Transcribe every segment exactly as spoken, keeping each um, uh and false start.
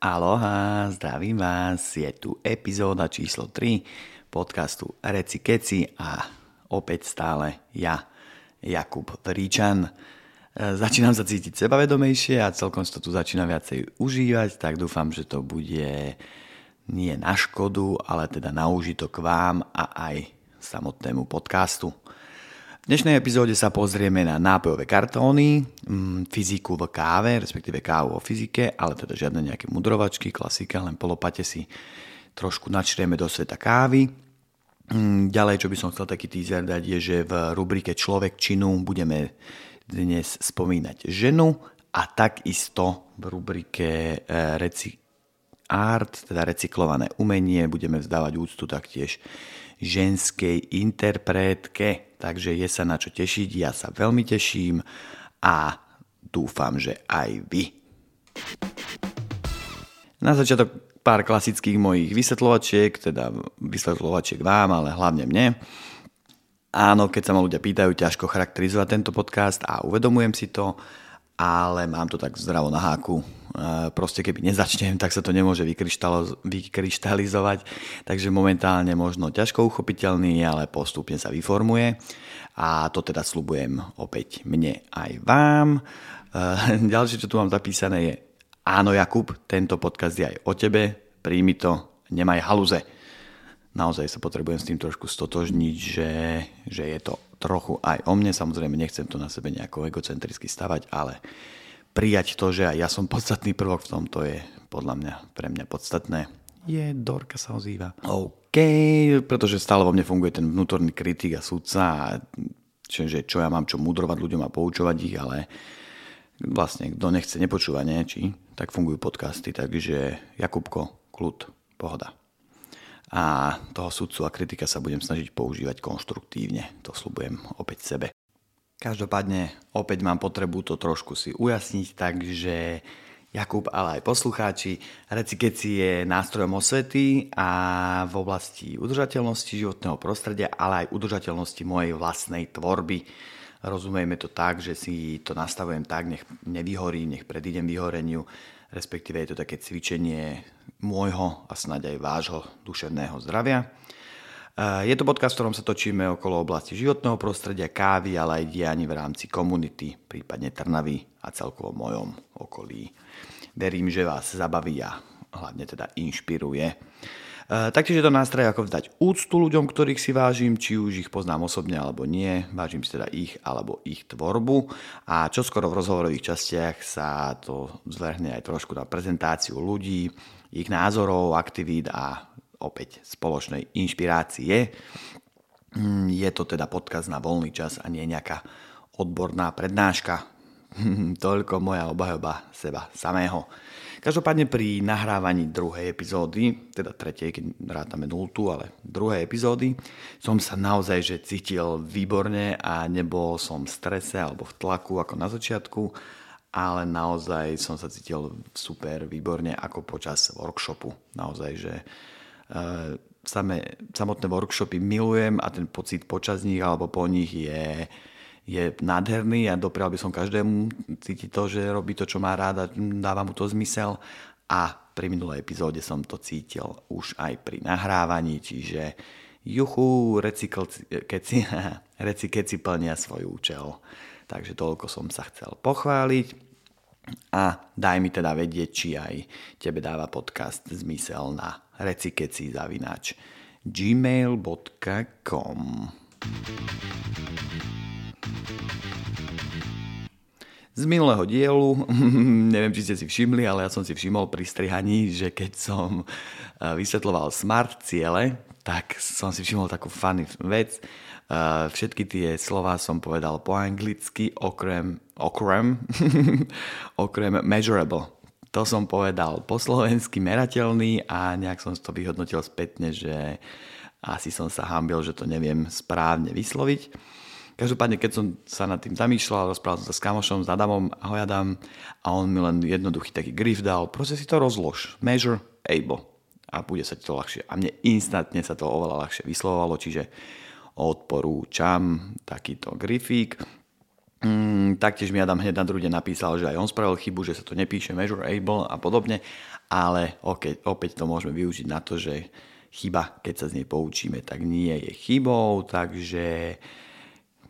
Aloha, zdravím vás, je tu epizóda číslo tri podcastu Reci Keci a opäť stále ja, Jakub Ríčan. Začínam sa cítiť sebavedomejšie a celkom sa to tu začínam viacej užívať, tak dúfam, že to bude nie na škodu, ale teda na úžitok vám a aj samotnému podcastu. V dnešnej epizóde sa pozrieme na nápojové kartóny, fyziku v káve, respektíve kávu o fyzike, ale teda žiadne nejaké mudrovačky, klasika, len polopate si trošku načrieme do sveta kávy. Ďalej, čo by som chcel taký teaser dať, je, že v rubrike Človek činu budeme dnes spomínať ženu a takisto v rubrike Reci Art, teda recyklované umenie, budeme vzdávať úctu taktiež ženskej interpretke. Takže je sa na čo tešiť, ja sa veľmi teším a dúfam, že aj vy. Na začiatok pár klasických mojich vysvetľovačiek, teda vysvetľovačiek vám, ale hlavne mne. Áno, keď sa ma ľudia pýtajú, ťažko charakterizovať tento podcast a uvedomujem si to, ale mám to tak zdravo na háku. Proste keby nezačnem, tak sa to nemôže vykryštalizovať. Takže momentálne možno ťažko uchopiteľný, ale postupne sa vyformuje. A to teda sľubujem opäť mne aj vám. Ďalšie, čo tu mám zapísané je: áno, Jakub, tento podcast je aj o tebe. Príjmi to, nemaj halúze. Naozaj sa potrebujem s tým trošku stotožniť, že, že je to trochu aj o mne. Samozrejme, nechcem to na sebe nejako egocentricky stavať, ale prijať to, že aj ja som podstatný prvok v tomto, je podľa mňa, pre mňa podstatné. Je, Dorka sa ozýva. OK, pretože stále vo mne funguje ten vnútorný kritik a sudca, čiže čo ja mám čo mudrovať ľuďom a poučovať ich, ale vlastne kto nechce, nepočúva, nie? Či? Tak fungujú podcasty, takže Jakubko, kľud, pohoda. A toho sudcu a kritika sa budem snažiť používať konštruktívne. To sľubujem opäť sebe. Každopádne opäť mám potrebu to trošku si ujasniť, takže Jakub, ale aj poslucháči, Reci Keci je nástrojom osvety a v oblasti udržateľnosti životného prostredia, ale aj udržateľnosti mojej vlastnej tvorby. Rozumejme to tak, že si to nastavujem tak, nech nevyhorím, nech predídem vyhoreniu, respektíve je to také cvičenie môjho a snáď aj vášho duševného zdravia. Je to podcast, v ktorom sa točíme okolo oblasti životného prostredia, kávy, ale aj dianí v rámci komunity, prípadne Trnavy a celkovo mojom okolí. Verím, že vás zabaví a hlavne teda inšpiruje. Taktiež je to nástroj, ako vzdať úctu ľuďom, ktorých si vážim, či už ich poznám osobne alebo nie, vážim si teda ich alebo ich tvorbu a čoskoro v rozhovorových častiach sa to zvrhne aj trošku na prezentáciu ľudí, ich názorov, aktivít a opäť spoločnej inšpirácie. Je to teda podcast na voľný čas a nie nejaká odborná prednáška. Toľko moja obhajoba seba samého. Každopádne pri nahrávaní druhej epizódy, teda tretej, keď rátame nultu, ale druhej epizódy, som sa naozaj že cítil výborne a nebol som v strese alebo v tlaku ako na začiatku, ale naozaj som sa cítil super výborne ako počas workshopu. Naozaj, že uh, same, samotné workshopy milujem a ten pocit počas nich alebo po nich je... je nádherný a doprial by som každému cítiť to, že robí to, čo má rád a dáva mu to zmysel. A pri minulej epizóde som to cítil už aj pri nahrávaní, čiže juchu, Reci Keci plnia svoj účel. Takže toľko som sa chcel pochváliť a daj mi teda vedieť, či aj tebe dáva podcast zmysel na recikeci zavináč gmail bodka com. Z minulého dielu, neviem, či ste si všimli, ale ja som si všimol pri strihaní, že keď som vysvetľoval smart ciele, tak som si všimol takú funny vec. Všetky tie slova som povedal po anglicky, okrem, okrem, okrem measurable. To som povedal po slovensky merateľný a nejak som to vyhodnotil spätne, že asi som sa hanbil, že to neviem správne vysloviť. Každopádne, keď som sa nad tým zamýšľal, rozprával som sa s kamošom, s Adamom, ahoj Adam, a on mi len jednoduchý taký grif dal, proste si to rozlož, measure, able, a bude sa ti to ľahšie. A mne instantne sa to oveľa ľahšie vyslovovalo, čiže odporúčam takýto grifík. Mm, taktiež mi Adam hneď na druhde napísal, že aj on spravil chybu, že sa to nepíše measurable a podobne, ale okay, opäť to môžeme využiť na to, že chyba, keď sa z nej poučíme, tak nie je chybou, takže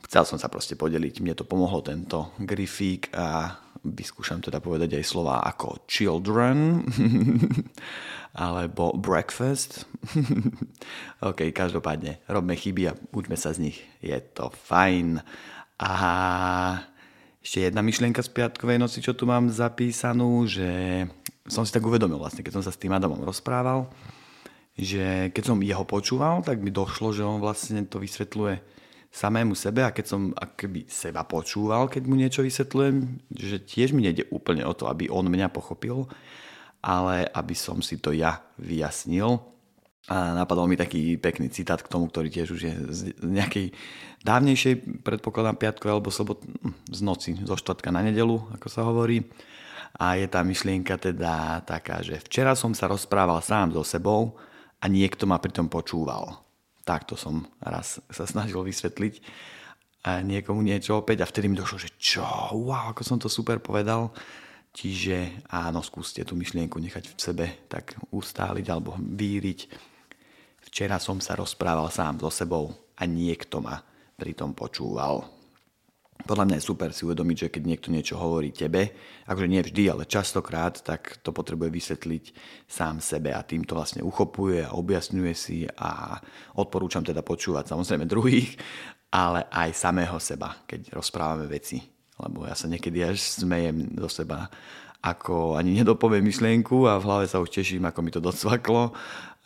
chcel som sa proste podeliť, mne to pomohlo tento grifík a vyskúšam teda povedať aj slova ako children alebo breakfast. Ok, každopádne robme chyby a učme sa z nich, je to fajn. A ešte jedna myšlienka z piatkovej noci, čo tu mám zapísanú, že som si tak uvedomil vlastne, keď som sa s tým Adamom rozprával, že keď som jeho počúval, tak mi došlo, že on vlastne to vysvetľuje samému sebe, a keď som akoby seba počúval, keď mu niečo vysvetľujem, že tiež mi nejde úplne o to, aby on mňa pochopil, ale aby som si to ja vyjasnil. A napadol mi taký pekný citát k tomu, ktorý tiež už je z nejakej dávnejšej, predpokladám, piatkovej alebo sobot, z noci, zo štvrtka na nedelu, ako sa hovorí. A je tá myšlienka teda taká, že včera som sa rozprával sám so sebou a niekto ma pritom počúval. Takto som raz sa snažil vysvetliť a niekomu niečo opäť a vtedy mi došlo, že čo, wow, ako som to super povedal. Čiže áno, skúste tú myšlienku nechať v sebe tak ustáliť alebo víriť. Včera som sa rozprával sám so sebou a niekto ma pritom počúval. Podľa mňa je super si uvedomiť, že keď niekto niečo hovorí tebe, akože nie vždy, ale častokrát, tak to potrebuje vysvetliť sám sebe a tým to vlastne uchopuje a objasňuje si a odporúčam teda počúvať samozrejme druhých, ale aj samého seba, keď rozprávame veci. Lebo ja sa niekedy až smejem do seba, ako ani nedopoviem myšlienku a v hlave sa už teším, ako mi to docvaklo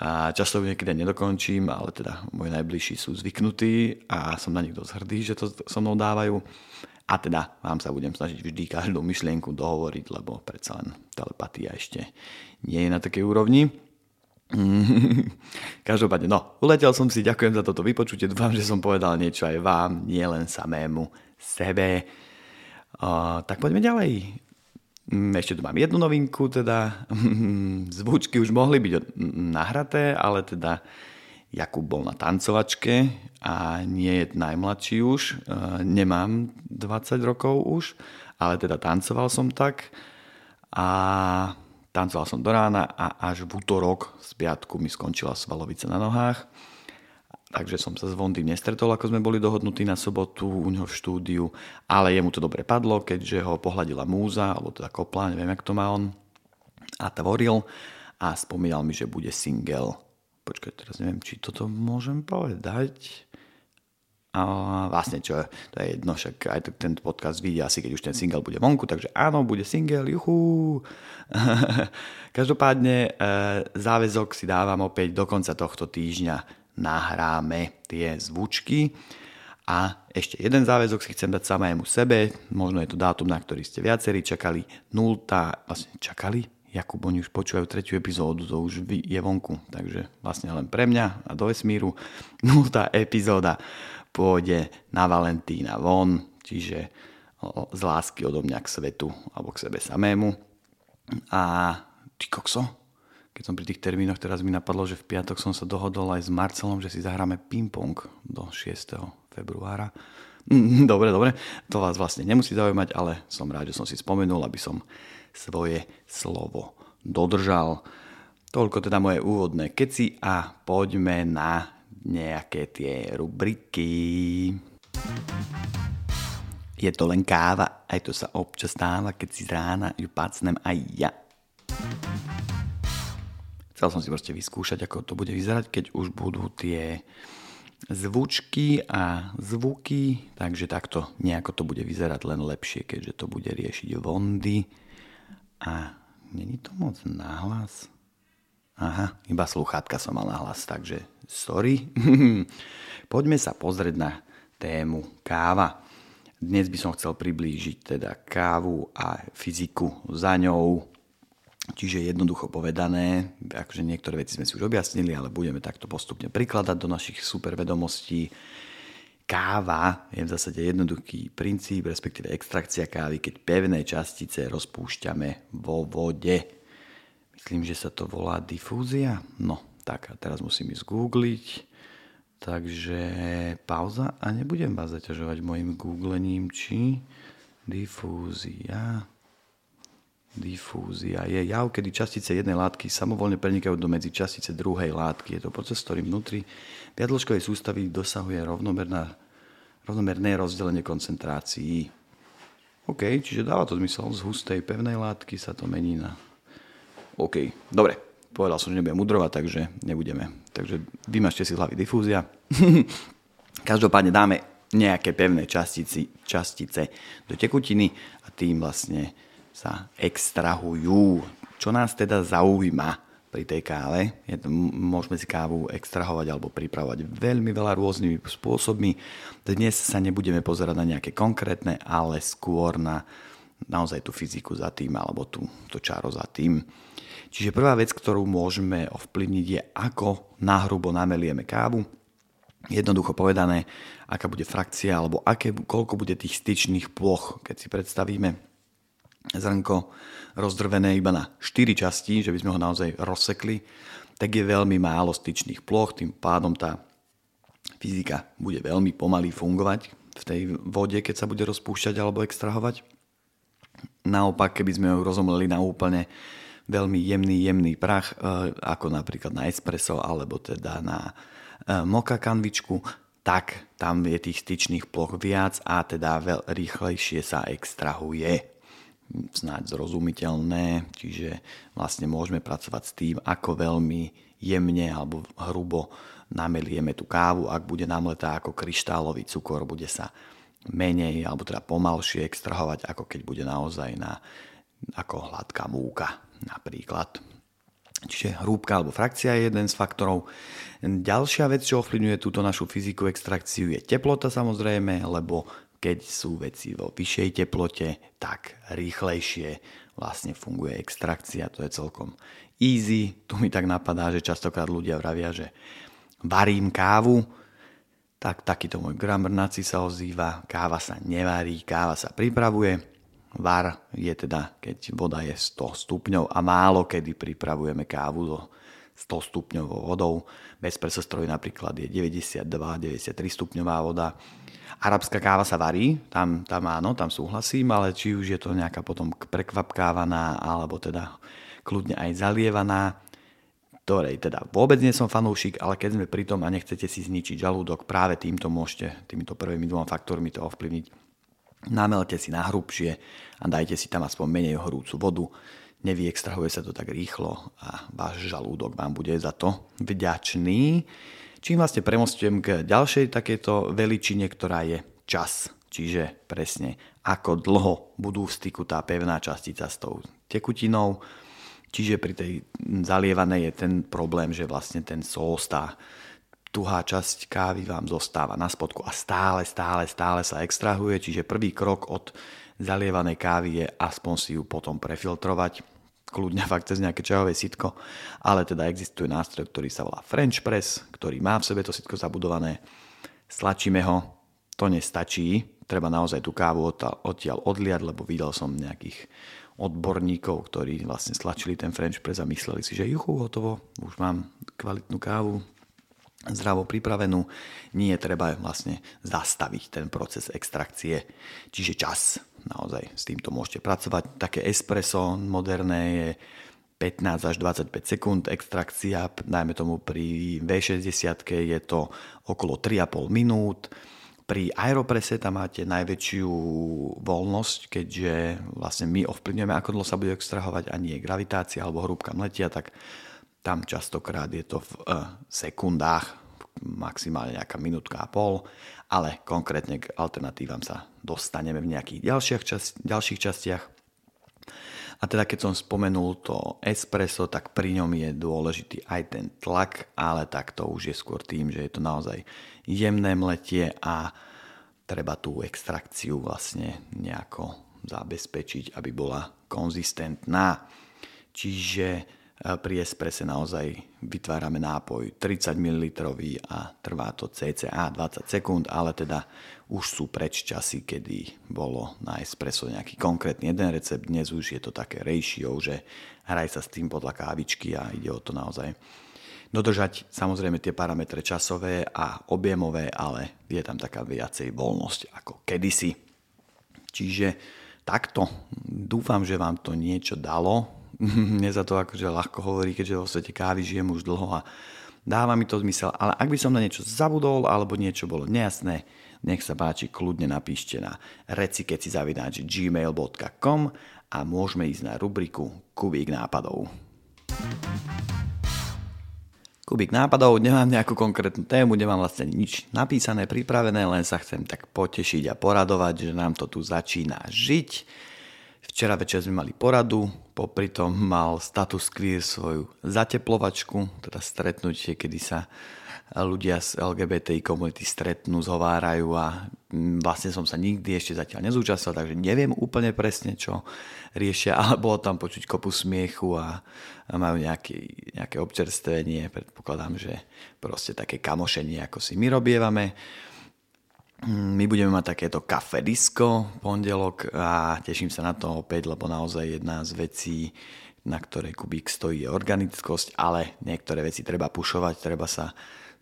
a často niekedy nedokončím, ale teda moji najbližší sú zvyknutí a som na nich dosť hrdý, že to so mnou dávajú a teda vám sa budem snažiť vždy každú myšlienku dohovoriť, lebo predsa len telepatia ešte nie je na takej úrovni. Každopádne, no, uletel som si, ďakujem za toto vypočutie, dúfam, že som povedal niečo aj vám, nie len samému sebe. Uh, tak poďme ďalej. Ešte tu mám jednu novinku, teda zvučky už mohli byť nahraté, ale teda Jakub bol na tancovačke a nie je najmladší už, nemám dvadsať rokov už, ale teda tancoval som tak a tancoval som do rána a až v útorok z piatku mi skončila svalovica na nohách, takže som sa s Vondym nestretol, ako sme boli dohodnutí na sobotu u neho v štúdiu, ale jemu to dobre padlo, keďže ho pohľadila múza, alebo teda kopla, neviem, jak to má on, a tvoril a spomínal mi, že bude single. Počkaj, teraz neviem, či toto môžem povedať. A vlastne, čo to je jedno, však aj ten podcast vidia asi, keď už ten single bude vonku, takže áno, bude single, juhú. Každopádne záväzok si dávam opäť do konca tohto týždňa. Nahráme tie zvučky a ešte jeden záväzok si chcem dať samému sebe, možno je to dátum, na ktorý ste viacerí čakali, nultá vlastne čakali, Jakub, oni už počúvajú tretiu epizódu, to už je vonku, takže vlastne len pre mňa a do vesmíru nultá epizóda pôjde na Valentína von, čiže z lásky odo mňa k svetu alebo k sebe samému. A ty kokso, keď som pri tých termínoch, teraz mi napadlo, že v piatok som sa dohodol aj s Marcelom, že si zahráme ping-pong do šiesteho februára. Dobre, dobre, to vás vlastne nemusí zaujímať, ale som rád, že som si spomenul, aby som svoje slovo dodržal. Toľko teda moje úvodné keci a poďme na nejaké tie rubriky. Je to len káva, aj to sa občas stáva, keď si rána ju pacnem aj ja. Chcel som si proste vyskúšať, ako to bude vyzerať, keď už budú tie zvučky a zvuky, takže takto nejako to bude vyzerať len lepšie, keďže to bude riešiť Vondy. A není to moc nahlas? Aha, iba slúchatka som mal nahlas, takže sorry. Poďme sa pozrieť na tému káva. Dnes by som chcel priblížiť teda kávu a fyziku za ňou. Čiže jednoducho povedané, akože niektoré veci sme si už objasnili, ale budeme takto postupne prikladať do našich super vedomostí. Káva je v zásade jednoduchý princíp, respektíve extrakcia kávy, keď pevné častice rozpúšťame vo vode. Myslím, že sa to volá difúzia. No, tak a teraz musím ísť googliť. Takže pauza a nebudem vás zaťažovať mojim googlením, či difúzia. Difúzia je jav, kedy častice jednej látky samovoľne prenikajú do medzi častice druhej látky. Je to proces, ktorým vnútri viadĺžkovej sústavy dosahuje rovnomerné rozdelenie koncentrácií. OK, čiže dáva to zmysel. Z hustej pevnej látky sa to mení na... OK, dobre. Povedal som, že nebudem mudrovať, takže nebudeme. Takže vymažte si z hlavy difúzia. Každopádne dáme nejaké pevné častici, častice do tekutiny a tým vlastne sa extrahujú. Čo nás teda zaujíma pri tej káve? Je, môžeme si kávu extrahovať alebo pripravovať veľmi veľa rôznymi spôsobmi. Dnes sa nebudeme pozerať na nejaké konkrétne, ale skôr na naozaj tú fyziku za tým alebo tú, to čaro za tým. Čiže prvá vec, ktorú môžeme ovplyvniť, je ako nahrubo namelieme kávu. Jednoducho povedané, aká bude frakcia alebo aké, koľko bude tých styčných ploch. Keď si predstavíme zrnko rozdrvené iba na štyri časti, že by sme ho naozaj rozsekli, tak je veľmi málo styčných ploch, tým pádom tá fyzika bude veľmi pomaly fungovať v tej vode, keď sa bude rozpúšťať alebo extrahovať. Naopak, keby sme ju rozomleli na úplne veľmi jemný, jemný prach, ako napríklad na espresso, alebo teda na moka kanvičku, tak tam je tých styčných ploch viac a teda veľ- rýchlejšie sa extrahuje. Snáď zrozumiteľné, čiže vlastne môžeme pracovať s tým, ako veľmi jemne alebo hrubo namelieme tú kávu. Ak bude namletá ako kryštálový cukor, bude sa menej alebo teda pomalšie extrahovať, ako keď bude naozaj na, ako hladká múka napríklad. Čiže hrúbka alebo frakcia je jeden z faktorov. Ďalšia vec, čo ovplyvňuje túto našu fyziku extrakciu, je teplota samozrejme, lebo keď sú veci vo vyššej teplote, tak rýchlejšie vlastne funguje extrakcia. To je celkom easy. Tu mi tak napadá, že častokrát ľudia vravia, že varím kávu, tak takýto môj gramrnáci sa ozýva. Káva sa nevarí, káva sa pripravuje. Var je teda, keď voda je sto stupňov a málo kedy pripravujeme kávu so sto stupňovou vodou. Bez presostroj napríklad je deväťdesiatdva deväťdesiattri stupňová voda. Arabská káva sa varí, tam, tam áno, tam súhlasím, ale či už je to nejaká potom prekvapkávaná alebo teda kľudne aj zalievaná, ktorej teda vôbec nie som fanúšik, ale keď sme pri tom a nechcete si zničiť žalúdok, práve týmto môžete, týmito prvými dvoma faktormi to ovplyvniť. Namelte si na hrubšie a dajte si tam aspoň menej horúcu vodu. Nevyextrahuje sa to tak rýchlo a váš žalúdok vám bude za to vďačný. Čím vlastne premostujem k ďalšej takejto veličine, ktorá je čas. Čiže presne ako dlho budú v styku tá pevná častica s tou tekutinou. Čiže pri tej zalievanej je ten problém, že vlastne ten sós, tá tuhá časť kávy vám zostáva na spodku a stále, stále, stále sa extrahuje. Čiže prvý krok od zalievanej kávy je aspoň si ju potom prefiltrovať. Kľudne fakt cez nejaké čajové sitko. Ale teda existuje nástroj, ktorý sa volá French Press, ktorý má v sebe to sitko zabudované. Stlačíme ho. To nestačí. Treba naozaj tú kávu odtiaľ odliať, lebo videl som nejakých odborníkov, ktorí vlastne stlačili ten French Press a mysleli si, že juchu, hotovo, už mám kvalitnú kávu, zdravo pripravenú. Nie, treba vlastne zastaviť ten proces extrakcie. Čiže čas. Naozaj s týmto môžete pracovať. Také espresso moderné je pätnásť až dvadsaťpäť sekúnd extrakcia. Dajme tomu pri vé šesťdesiat je to okolo tri a pol minút. Pri aeroprese tam máte najväčšiu voľnosť, keďže vlastne my ovplyvňujeme, ako dlho sa bude extrahovať a nie gravitácia alebo hrúbka mletia, tak tam častokrát je to v e, sekundách, maximálne nejaká minútka a pol, ale konkrétne k alternatívam sa dostaneme v nejakých ďalších, čas, ďalších častiach. A teda keď som spomenul to espresso, tak pri ňom je dôležitý aj ten tlak, ale tak to už je skôr tým, že je to naozaj jemné mletie a treba tú extrakciu vlastne nejako zabezpečiť, aby bola konzistentná. Čiže pri espresse naozaj vytvárame nápoj tridsať mililitrov a trvá to cca dvadsať sekúnd, ale teda už sú preč časy, kedy bolo na espresso nejaký konkrétny jeden recept. Dnes už je to také ratio, že hraj sa s tým podľa kávičky a ide o to naozaj dodržať samozrejme tie parametre časové a objemové, ale je tam taká viacej voľnosť ako kedysi. Čiže takto, dúfam, že vám to niečo dalo. Mne sa to akože ľahko hovorí, keďže vo svete kávy žijem už dlho a dáva mi to zmysel. Ale ak by som na niečo zabudol alebo niečo bolo nejasné, nech sa páči, kľudne napíšte na recikeci zavináč gmail bodka com a môžeme ísť na rubriku Kubík nápadov. Kubík nápadov, nemám nejakú konkrétnu tému, nemám vlastne nič napísané, pripravené, len sa chcem tak potešiť a poradovať, že nám to tu začína žiť. Včera večer sme mali poradu, popri tom mal status queer svoju zateplovačku, teda stretnutie, kedy sa ľudia z el gé bé té í komunity stretnú, zhovárajú a vlastne som sa nikdy ešte zatiaľ nezúčastnil, takže neviem úplne presne, čo riešia, ale bolo tam počuť kopu smiechu a majú nejaký, nejaké občerstvenie, predpokladám, že proste také kamošenie, ako si my robievame. My budeme mať takéto kafe disco pondelok a teším sa na to opäť, lebo naozaj jedna z vecí, na ktorej Kubík stojí, je organickosť, ale niektoré veci treba pušovať, treba sa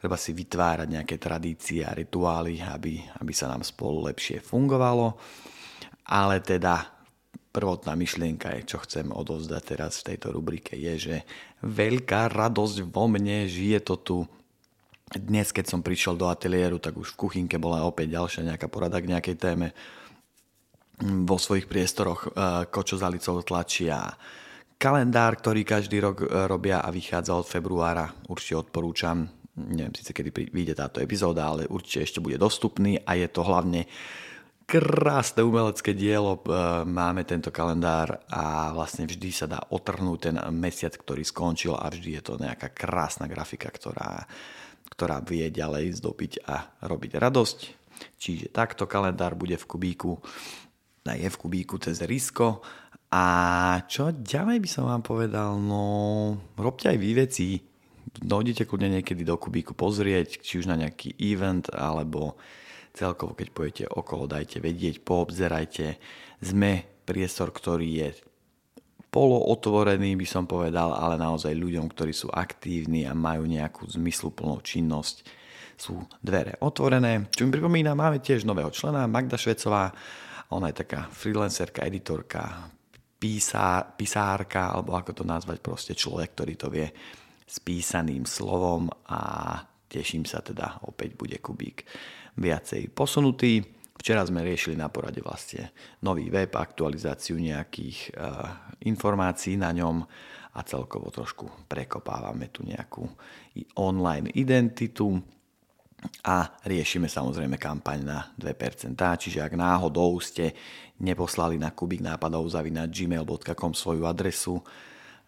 Treba si vytvárať nejaké tradície a rituály, aby, aby sa nám spolu lepšie fungovalo. Ale teda prvotná myšlienka, je, čo chcem odovzdať teraz v tejto rubrike, je, že veľká radosť vo mne, žije to tu. Dnes, keď som prišiel do ateliéru, tak už v kuchynke bola opäť ďalšia nejaká porada k nejakej téme. Vo svojich priestoroch Kočo za Alicou tlačia kalendár, ktorý každý rok robia a vychádza od februára. Určite odporúčam. Neviem síce, kedy vyjde táto epizóda, ale určite ešte bude dostupný a je to hlavne krásne umelecké dielo. Máme tento kalendár a vlastne vždy sa dá otrhnúť ten mesiac, ktorý skončil a vždy je to nejaká krásna grafika, ktorá, ktorá vie ďalej zdobiť a robiť radosť. Čiže takto kalendár bude v Kubíku, je v Kubíku cez Risko. A čo ďalej by som vám povedal, no robte aj vy veci. Dojdete kľudne niekedy do Kubíku pozrieť, či už na nejaký event, alebo celkovo, keď pôjdete okolo, dajte vedieť, poobzerajte. Sme priestor, ktorý je polootvorený, by som povedal, ale naozaj ľuďom, ktorí sú aktívni a majú nejakú zmysluplnú činnosť, sú dvere otvorené. Čo mi pripomína, máme tiež nového člena, Magda Švecová, ona je taká freelancerka, editorka, písár, písárka, alebo ako to nazvať, proste človek, ktorý to vie s písaným slovom a teším sa teda, opäť bude Kubík viacej posunutý. Včera sme riešili na porade vlastne nový web, aktualizáciu nejakých e, informácií na ňom a celkovo trošku prekopávame tu nejakú online identitu a riešime samozrejme kampaň na dve percentá, čiže ak náhodou ste neposlali na kubik nápadov zavináč gmail bodka com svoju adresu,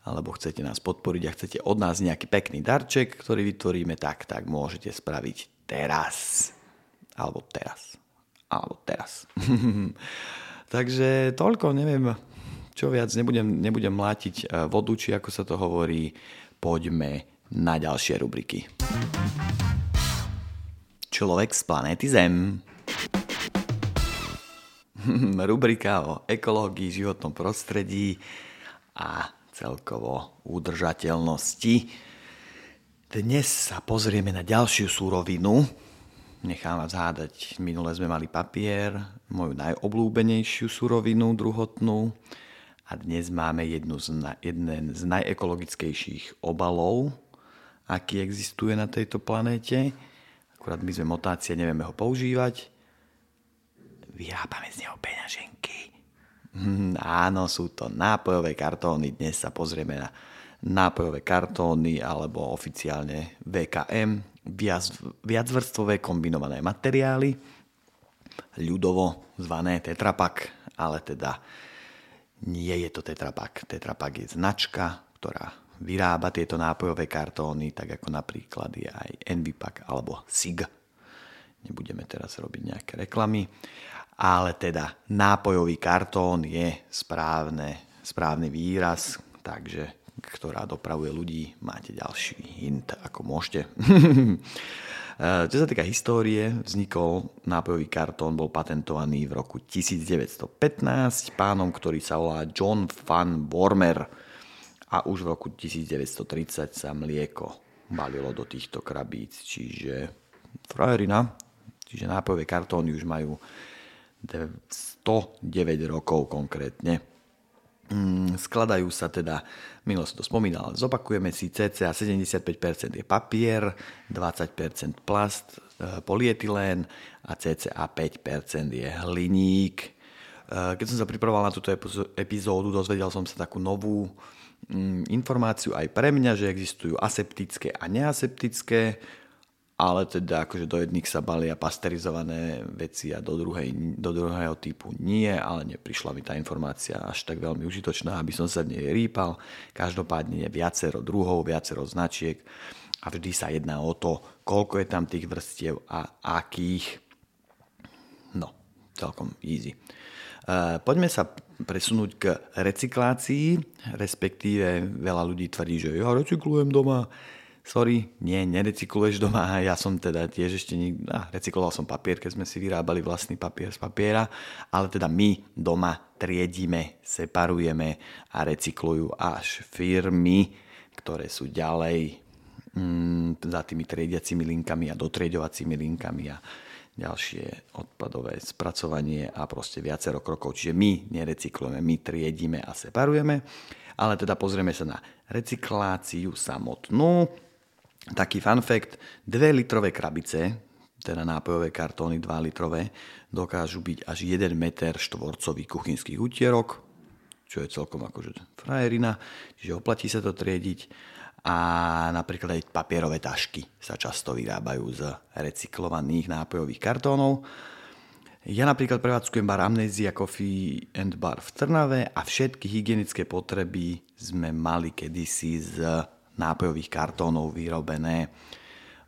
alebo chcete nás podporiť a chcete od nás nejaký pekný darček, ktorý vytvoríme, tak, tak môžete spraviť teraz. Alebo teraz. Alebo teraz. Takže toľko, neviem, čo viac, nebudem, nebudem mlátiť vodu, či ako sa to hovorí. Poďme na ďalšie rubriky. Človek z planéty Zem. Rubrika o ekológii, životnom prostredí a celkovo udržateľnosti. Dnes sa pozrieme na ďalšiu súrovinu. Nechám vás hádať, minule sme mali papier, moju najobľúbenejšiu súrovinu, druhotnú. A dnes máme jednu z, na, jeden z najekologickejších obalov, aký existuje na tejto planéte. Akurát my sme motácie, nevieme ho používať. Vyrábame z neho peňaženky. Mm, áno, sú to nápojové kartóny. Dnes sa pozrieme na nápojové kartóny alebo oficiálne vé ká em, viac, viacvrstvové kombinované materiály, ľudovo zvané tetrapak, ale teda nie je to tetrapak. Tetrapak je značka, ktorá vyrába tieto nápojové kartóny, tak ako napríklad je aj Envipak alebo Sig. Nebudeme teraz robiť nejaké reklamy. Ale teda nápojový kartón je správne, správny výraz, takže ktorá dopravuje ľudí, máte ďalší hint, ako môžete. Čo sa týka histórie, vznikol nápojový kartón, bol patentovaný v roku devätnásťpätnásť pánom, ktorý sa volá John van Wormer a už v roku devätnásťtridsať sa mlieko balilo do týchto krabíc. Čiže frajerina, čiže nápojové kartóny už majú sto deväť rokov konkrétne. Skladajú sa teda, minulo som to spomínal, zopakujeme si, cca sedemdesiatpäť percent je papier, dvadsať percent plast, polyetylén a cca päť percent je hliník. Keď som sa pripravoval na túto epizódu, dozvedel som sa takú novú informáciu aj pre mňa, že existujú aseptické a neaseptické, ale teda akože do jedných sa balia pasterizované veci a do, druhej, do druhého typu nie, ale neprišla mi tá informácia až tak veľmi užitočná, aby som sa v nej rýpal. Každopádne je viacero druhov, viacero značiek a vždy sa jedná o to, koľko je tam tých vrstiev a akých. No, celkom easy. Poďme sa presunúť k recyklácii, respektíve veľa ľudí tvrdí, že ja recyklujem doma. Sorry, nie, nerecykluješ doma. Ja som teda tiež ešte nikdy... Ah, recykloval som papier, keď sme si vyrábali vlastný papier z papiera, ale teda my doma triedíme, separujeme a recyklujú až firmy, ktoré sú ďalej mm, za tými triediacimi linkami a dotrieďovacími linkami a ďalšie odpadové spracovanie a proste viacero krokov. Čiže my nerecyklujeme, my triedíme a separujeme, ale teda pozrieme sa na recykláciu samotnú. Taký fun fact, dve litrové krabice, teda nápojové kartóny dva litrové, dokážu byť až jeden meter štvorcový kuchynských utierok, čo je celkom akože frajerina, čiže oplatí sa to triediť. A napríklad aj papierové tašky sa často vyrábajú z recyklovaných nápojových kartónov. Ja napríklad prevádzkujem bar Amnesia Coffee and Bar v Trnave a všetky hygienické potreby sme mali kedysi z nápojových kartónov vyrobené.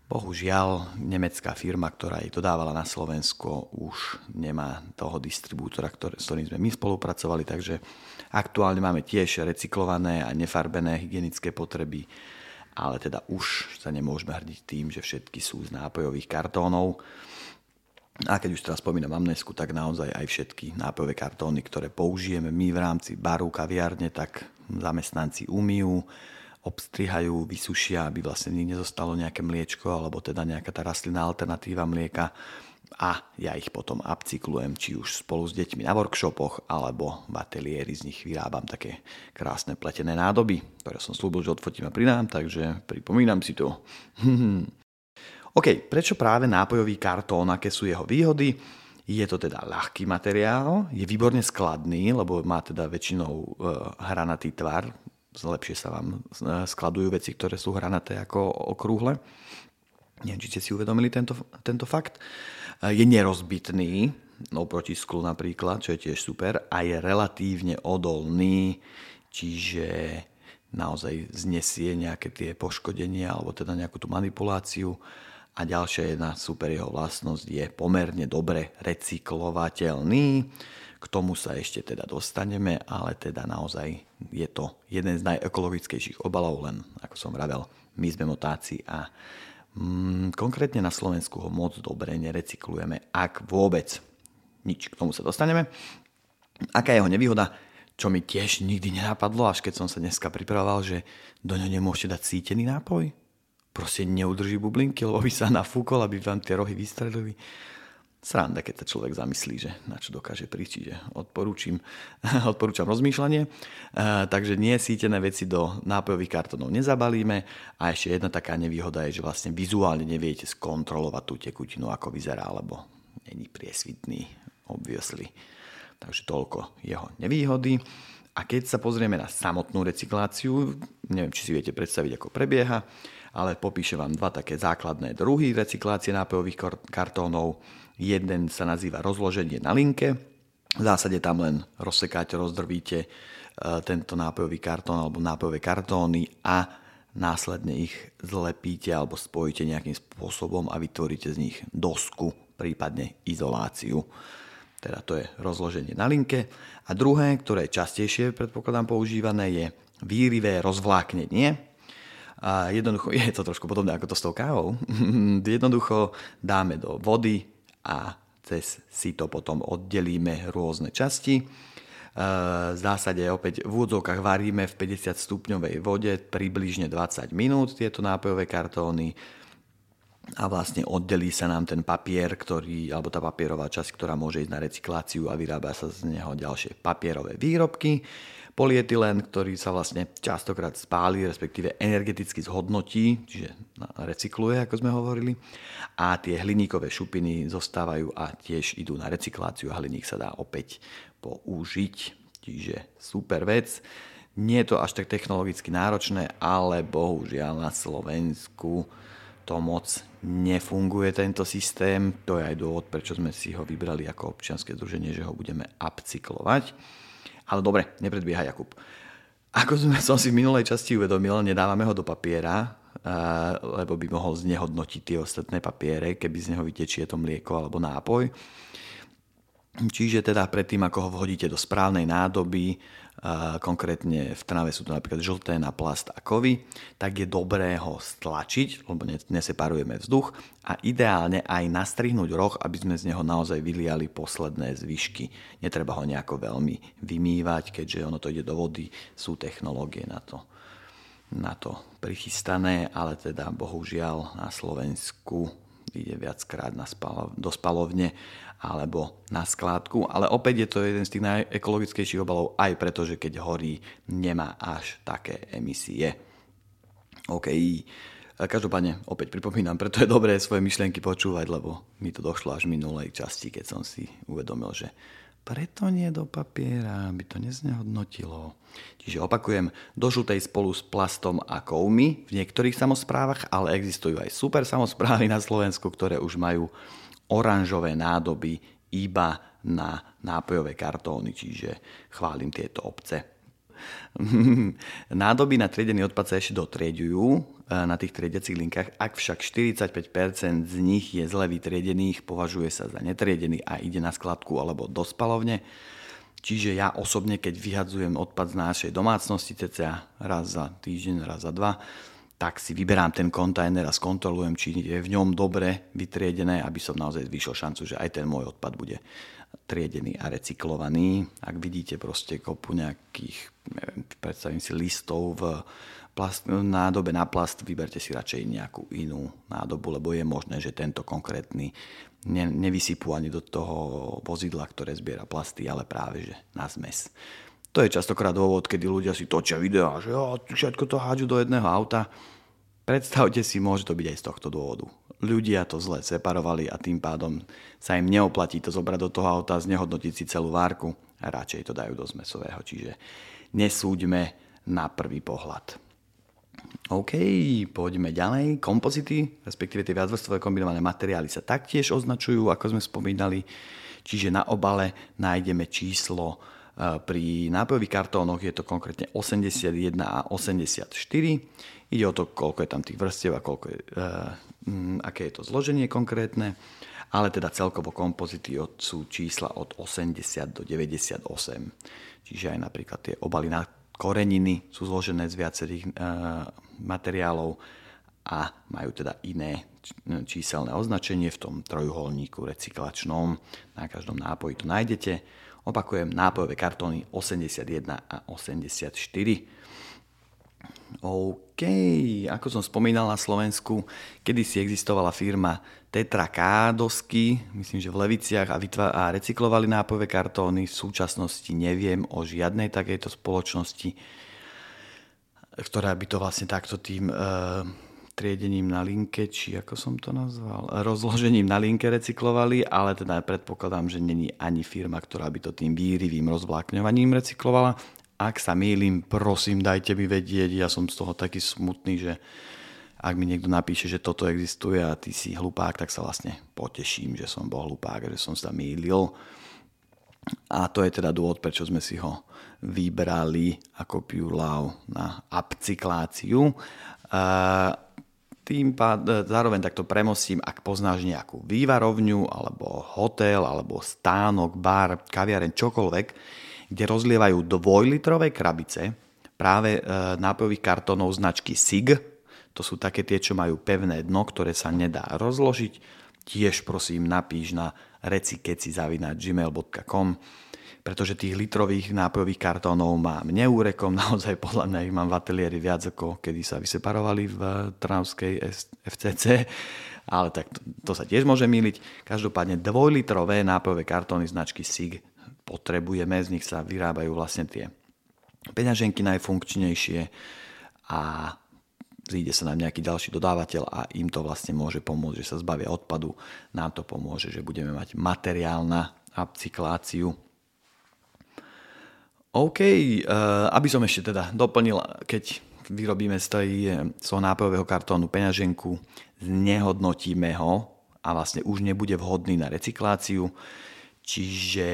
Bohužiaľ, nemecká firma, ktorá ich dodávala na Slovensko, už nemá toho distribútora, ktorý, s ktorým sme my spolupracovali, takže aktuálne máme tiež recyklované a nefarbené hygienické potreby, ale teda už sa nemôžeme hrdiť tým, že všetky sú z nápojových kartónov. A keď už teraz spomínam amnesku, tak naozaj aj všetky nápojové kartóny, ktoré použijeme my v rámci baru, kaviárne, tak zamestnanci umýjú, obstrihajú, vysušia, aby vlastne nezostalo nejaké mliečko alebo teda nejaká tá rastlinná alternatíva mlieka a ja ich potom upcyklujem, či už spolu s deťmi na workshopoch alebo v ateliéri z nich vyrábam také krásne pletené nádoby, ktoré som slúbil, že odfotím a prinám, takže pripomínam si to. OK, prečo práve nápojový kartón, aké sú jeho výhody? Je to teda ľahký materiál, je výborne skladný, lebo má teda väčšinou e, hranatý tvar, lepšie sa vám skladujú veci, ktoré sú hranaté ako okrúhle. Neviem, či ste si uvedomili tento, tento fakt. Je nerozbitný, oproti sklu napríklad, čo je tiež super, a je relatívne odolný, čiže naozaj znesie nejaké tie poškodenia alebo teda nejakú tú manipuláciu. A ďalšia jedna super jeho vlastnosť je pomerne dobre recyklovateľný. K tomu sa ešte teda dostaneme, ale teda naozaj je to jeden z najekologickejších obalov, len ako som vravel, my sme motáci a mm, konkrétne na Slovensku ho moc dobre nerecyklujeme, ak vôbec nič. K tomu sa dostaneme. Aká je jeho nevýhoda? Čo mi tiež nikdy nenapadlo, až keď som sa dneska pripravoval, že do ňoho nemôžete dať sítený nápoj. Proste neudrží bublinky, lebo by sa nafúkol, aby vám tie rohy vystrelili. Sranda, keď sa človek zamyslí, že na čo dokáže prísť, že odporúčam, odporúčam rozmýšľanie. E, takže nie sítené veci do nápojových kartónov nezabalíme. A ešte jedna taká nevýhoda je, že vlastne vizuálne neviete skontrolovať tú tekutinu, ako vyzerá, lebo není priesvitný, obviously. Takže toľko jeho nevýhody. A keď sa pozrieme na samotnú recykláciu, neviem, či si viete predstaviť, ako prebieha, ale popíšem vám dva také základné druhy recyklácie nápojových kartónov. Jeden sa nazýva rozloženie na linke. V zásade tam len rozsekáte, rozdrvíte tento nápojový kartón alebo nápojové kartóny a následne ich zlepíte alebo spojíte nejakým spôsobom a vytvoríte z nich dosku, prípadne izoláciu. Teda to je rozloženie na linke. A druhé, ktoré je častejšie, predpokladám, používané, je výrivé rozvláknenie. A jednoducho, je to trošku podobné ako to s tou kávou. Jednoducho dáme do vody a cez sito potom oddelíme rôzne časti. V zásade opäť v úvodzovkách varíme v päťdesiat stupňovej vode približne dvadsať minút tieto nápojové kartóny a vlastne oddelí sa nám ten papier, ktorý, alebo tá papierová časť, ktorá môže ísť na recykláciu a vyrába sa z neho ďalšie papierové výrobky. Polietylen, ktorý sa vlastne častokrát spáli, respektíve energeticky zhodnotí, čiže recykluje, ako sme hovorili. A tie hliníkové šupiny zostávajú a tiež idú na recykláciu a hliník sa dá opäť použiť. Čiže super vec. Nie je to až tak technologicky náročné, ale bohužiaľ na Slovensku to moc nefunguje tento systém. To je aj dôvod, prečo sme si ho vybrali ako občianske združenie, že ho budeme upcyklovať. Ale dobre, nepredbieha Jakub. Ako som si v minulej časti uvedomil, nedávame ho do papiera, lebo by mohol znehodnotiť tie ostatné papiere, keby z neho vytečie to mlieko alebo nápoj. Čiže teda predtým, ako ho vhodíte do správnej nádoby, konkrétne v Trnave sú to napríklad žlté na plast a kovy, tak je dobré ho stlačiť, lebo neseparujeme vzduch, a ideálne aj nastrihnúť roh, aby sme z neho naozaj vyliali posledné zvyšky. Netreba ho nejako veľmi vymývať, keďže ono to ide do vody, sú technológie na to, na to prichystané, ale teda bohužiaľ na Slovensku ide viackrát na spalo, do spalovne alebo na skládku, ale opäť je to jeden z tých najekologickejších obalov, aj preto, že keď horí, nemá až také emisie. OK, každopádne opäť pripomínam, preto je dobré svoje myšlienky počúvať, lebo mi to došlo až v minulej časti, keď som si uvedomil, že preto nie do papiera, aby to neznehodnotilo. Čiže opakujem, do žltej spolu s plastom a koumi v niektorých samosprávach, ale existujú aj super samosprávy na Slovensku, ktoré už majú oranžové nádoby iba na nápojové kartóny, čiže chválim tieto obce. Nádoby na triedený odpad sa ešte dotriedujú na tých triediacich linkách, ak však štyridsaťpäť percent z nich je zle vytriedených, považuje sa za netriedený a ide na skladku alebo do spalovne. Čiže ja osobne, keď vyhadzujem odpad z našej domácnosti, cca raz za týždeň, raz za dva, tak si vyberám ten kontajner a skontrolujem, či je v ňom dobre vytriedené, aby som naozaj zvýšil šancu, že aj ten môj odpad bude triedený a recyklovaný. Ak vidíte proste kopu nejakých, neviem, predstavím si, listov v Plast, nádobe na plast, vyberte si radšej nejakú inú nádobu, lebo je možné, že tento konkrétny ne, nevysypú ani do toho vozidla, ktoré zbiera plasty, ale práve že na zmes. To je častokrát dôvod, kedy ľudia si točia videá, že jo, všetko to hádžu do jedného auta. Predstavte si, môže to byť aj z tohto dôvodu. Ľudia to zle separovali a tým pádom sa im neoplatí to zobrať do toho auta, znehodnotiť si celú várku a radšej to dajú do zmesového. Čiže nesúďme na prvý pohľad. OK, poďme ďalej. Kompozity, respektíve tie viacvrstvové kombinované materiály sa taktiež označujú, ako sme spomínali. Čiže na obale nájdeme číslo. Pri nápojových kartónoch je to konkrétne osemdesiatjeden a osemdesiatštyri. Ide o to, koľko je tam tých vrstiev a koľko je, uh, aké je to zloženie konkrétne. Ale teda celkovo kompozity sú čísla od osemdesiat do deväťdesiatosem. Čiže aj napríklad tie obaly na koreniny sú zložené z viacerých e, materiálov a majú teda iné číselné označenie v tom trojuholníku recyklačnom. Na každom nápoji to nájdete. Opakujem, nápojové kartóny osemdesiatjeden a osemdesiatštyri. OK, ako som spomínal, na Slovensku kedysi existovala firma Tetra K dosky, myslím, že v Leviciach, a, vytvá- a recyklovali nápojové kartóny. V súčasnosti neviem o žiadnej takejto spoločnosti, ktorá by to vlastne takto tým e, triedením na linke, či ako som to nazval, rozložením na linke recyklovali, ale teda predpokladám, že není ani firma, ktorá by to tým výrivým rozvlákňovaním recyklovala. Ak sa mýlim, prosím, dajte mi vedieť, ja som z toho taký smutný, že ak mi niekto napíše, že toto existuje a ty si hlupák, tak sa vlastne poteším, že som bol hlupák, že som sa mýlil. A to je teda dôvod, prečo sme si ho vybrali ako Pure Love na upcykláciu. Tým pád, zároveň takto premostím, ak poznáš nejakú vývarovňu, alebo hotel, alebo stánok, bar, kaviareň, čokoľvek, kde rozlievajú dvojlitrové krabice práve nápojových kartónov značky SIG. To sú také tie, čo majú pevné dno, ktoré sa nedá rozložiť. Tiež prosím napíš na reci keci zavináč gmail bodka com, pretože tých litrových nápojových kartónov mám neúrekom, naozaj podľa mňa ich mám v ateliéri viac ako kedy sa vyseparovali v Trnavskej ef cé cé, ale tak to, to sa tiež môže myliť. Každopádne dvojlitrové nápojové kartóny značky es í gé potrebujeme, z nich sa vyrábajú vlastne tie peňaženky najfunkčnejšie a príde sa nám nejaký ďalší dodávateľ a im to vlastne môže pomôcť, že sa zbavia odpadu. Nám to pomôže, že budeme mať materiál na upcykláciu. OK, aby som ešte teda doplnil, keď vyrobíme z toho nápojového kartónu peňaženku, znehodnotíme ho a vlastne už nebude vhodný na recykláciu. Čiže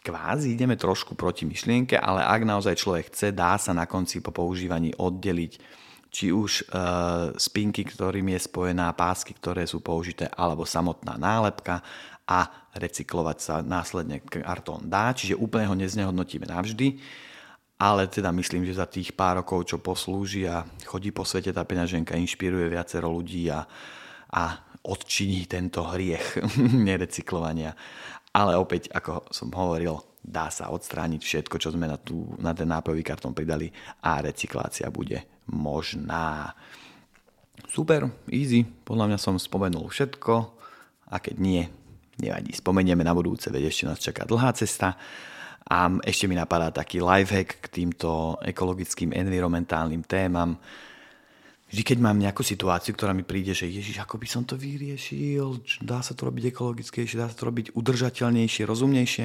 kvázi ideme trošku proti myšlienke, ale ak naozaj človek chce, dá sa na konci po používaní oddeliť či už e, spinky, ktorým je spojená, pásky, ktoré sú použité, alebo samotná nálepka a recyklovať sa následne kartón dá. Čiže úplne ho neznehodnotíme navždy, ale teda myslím, že za tých pár rokov, čo poslúži a chodí po svete tá peňaženka, inšpiruje viacero ľudí a, a odčiní tento hriech nerecyklovania. Ale opäť, ako som hovoril, dá sa odstrániť všetko, čo sme na, tú, na ten nápojový kartón pridali a recyklácia bude možná. Super, easy, podľa mňa som spomenul všetko a keď nie, nevadí, spomenieme na budúce, veď ešte nás čaká dlhá cesta a ešte mi napadá taký lifehack k týmto ekologickým, environmentálnym témam. Vždy, keď mám nejakú situáciu, ktorá mi príde, že ježiš, ako by som to vyriešil, dá sa to robiť ekologickejšie, dá sa to robiť udržateľnejšie, rozumnejšie,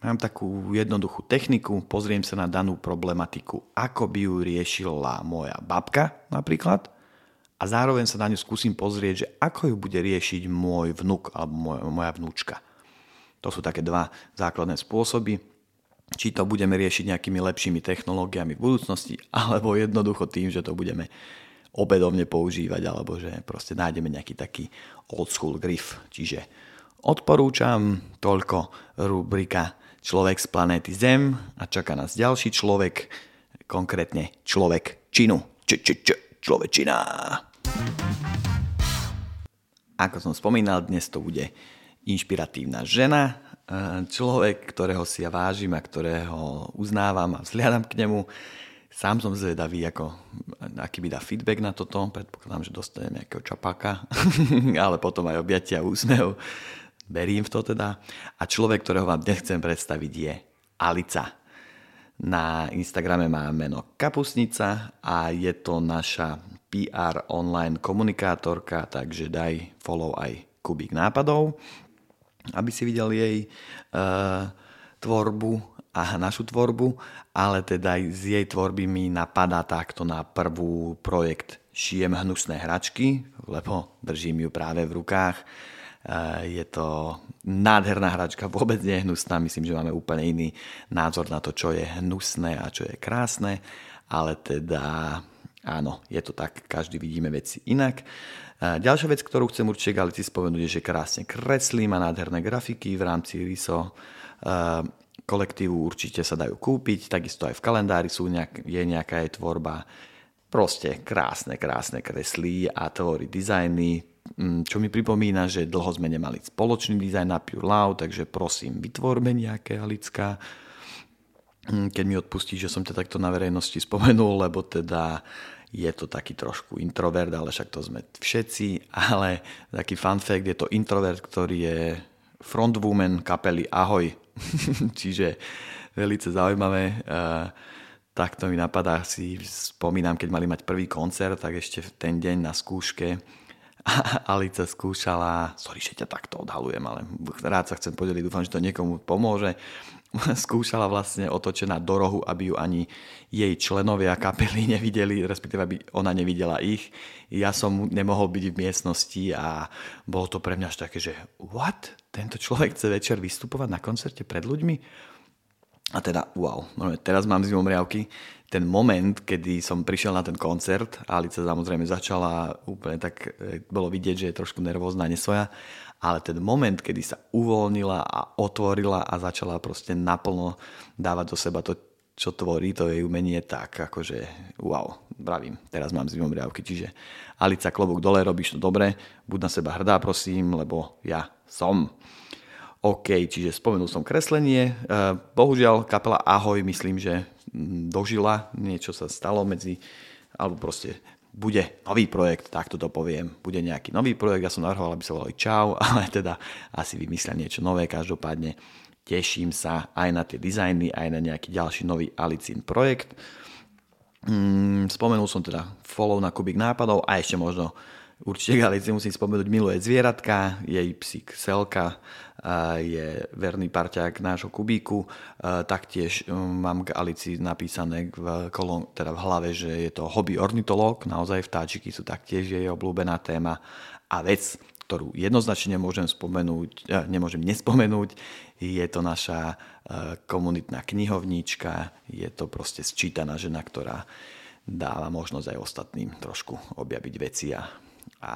mám takú jednoduchú techniku, pozriem sa na danú problematiku, ako by ju riešila moja babka napríklad a zároveň sa na ňu skúsim pozrieť, že ako ju bude riešiť môj vnuk alebo moja, moja vnúčka. To sú také dva základné spôsoby. Či to budeme riešiť nejakými lepšími technológiami v budúcnosti, alebo jednoducho tým, že to budeme obedovne používať, alebo že proste nájdeme nejaký taký old school grif. Čiže odporúčam, toľko rubrika Človek z planéty Zem a čaká nás ďalší človek, konkrétne človek činu. Č, č, č, človečina. Ako som spomínal, dnes to bude inšpiratívna žena, človek, ktorého si ja vážim a ktorého uznávam a vzhliadam k nemu. Sám som zvedavý, ako, aký by dá feedback na toto. Predpokladám, že dostanem nejakého čapáka, ale potom aj objatia a úsmev. Berím v to teda. A človek, ktorého vám dnes chcem predstaviť, je Alica. Na Instagrame má meno Kapusnica a je to naša pé er online komunikátorka, takže daj follow aj Kubík nápadov, aby si videl jej e, tvorbu a našu tvorbu, ale teda z jej tvorby mi napadá takto na prvú projekt Šijem hnusné hračky, lebo držím ju práve v rukách. Je to nádherná hračka, vôbec nie je hnusná, myslím, že máme úplne iný názor na to, čo je hnusné a čo je krásne, ale teda áno, je to tak, každý vidíme veci inak. Ďalšia vec, ktorú chcem určite Alici spomenúť, je, že krásne kreslí, má nádherné grafiky v rámci Riso kolektívu, určite sa dajú kúpiť, takisto aj v kalendári sú nejak, je nejaká jej tvorba, proste krásne, krásne kreslí a tvorí dizajny, čo mi pripomína, že dlho sme nemali spoločný dizajn na Pure Love, takže prosím, vytvorme nejaké Alická. Keď mi odpustí, že som ťa takto na verejnosti spomenul, lebo teda je to taký trošku introvert, ale však to sme všetci, ale taký fun fact, je to introvert, ktorý je frontwoman kapely Ahoj. Čiže veľmi zaujímavé. Tak to mi napadá, si spomínam, keď mali mať prvý koncert, tak ešte v ten deň na skúške Alica skúšala, sorry, že ťa takto odhalujem, ale rád sa chcem podeliť, dúfam, že to niekomu pomôže, skúšala vlastne otočená do rohu, aby ju ani jej členovia kapely nevideli, respektíve aby ona nevidela ich. Ja som nemohol byť v miestnosti a bolo to pre mňa až také, že what? Tento človek chce večer vystupovať na koncerte pred ľuďmi? A teda, wow, teraz mám zimomriavky. Ten moment, kedy som prišiel na ten koncert, Alica samozrejme začala úplne tak, bolo vidieť, že je trošku nervózna, nesoja, ale ten moment, kedy sa uvoľnila a otvorila a začala proste naplno dávať do seba to, čo tvorí, to jej umenie, tak akože wow, bravím, teraz mám zimomriavky. Čiže Alica, klobúk dole, robíš to dobre, buď na seba hrdá, prosím, lebo ja som. OK, čiže spomenul som kreslenie. Bohužiaľ, kapela Ahoj, myslím, že dožila. Niečo sa stalo medzi... Alebo proste bude nový projekt, tak to poviem. Bude nejaký nový projekt. Ja som navrhoval, aby sa volali Čau, ale teda asi vymyslia niečo nové. Každopádne teším sa aj na tie dizajny, aj na nejaký ďalší nový Alicin projekt. Spomenul som teda follow na Kubík nápadov a ešte možno... Určite Alici musím spomenúť, miluje zvieratka, jej psík Selka je verný parťák nášho Kubíku. Taktiež mám k Alici napísané v, kolón, teda v hlave, že je to hobby ornitológ, naozaj vtáčiky sú taktiež jej obľúbená téma. A vec, ktorú jednoznačne nemôžem, spomenúť, nemôžem nespomenúť, je to naša komunitná knihovníčka, je to proste sčítaná žena, ktorá dáva možnosť aj ostatným trošku objaviť veci a a